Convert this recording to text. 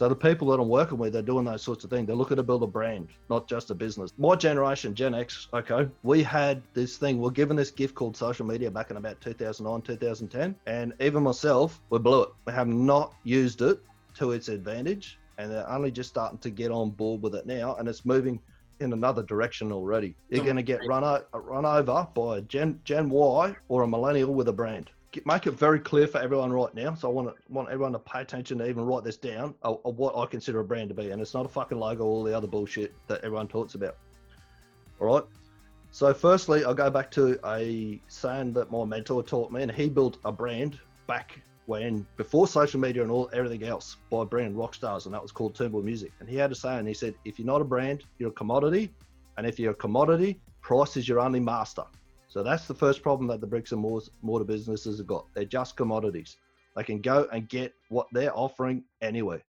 So the people that I'm working with, they're doing those sorts of things. They're looking to build a brand, not just a business. My generation, Gen X, okay, we had this thing. We're given this gift called social media back in about 2009, 2010. And even myself, we blew it. We have not used it to its advantage. And they're only just starting to get on board with it now. And it's moving in another direction already. You're going to get run over by a Gen Y or a millennial with a brand. Make it very clear for everyone right now. So I want everyone to pay attention to even write this down of what I consider a brand to be. And it's not a fucking logo or all the other bullshit that everyone talks about. All right. So firstly, I'll go back to a saying that my mentor taught me, and he built a brand back when, before social media and all everything else, by brand rock stars, and that was called Turnbull Music. And he had a saying, he said, if you're not a brand, you're a commodity. And if you're a commodity, price is your only master. So that's the first problem that the bricks and mortar businesses have got. They're just commodities. They can go and get what they're offering anywhere.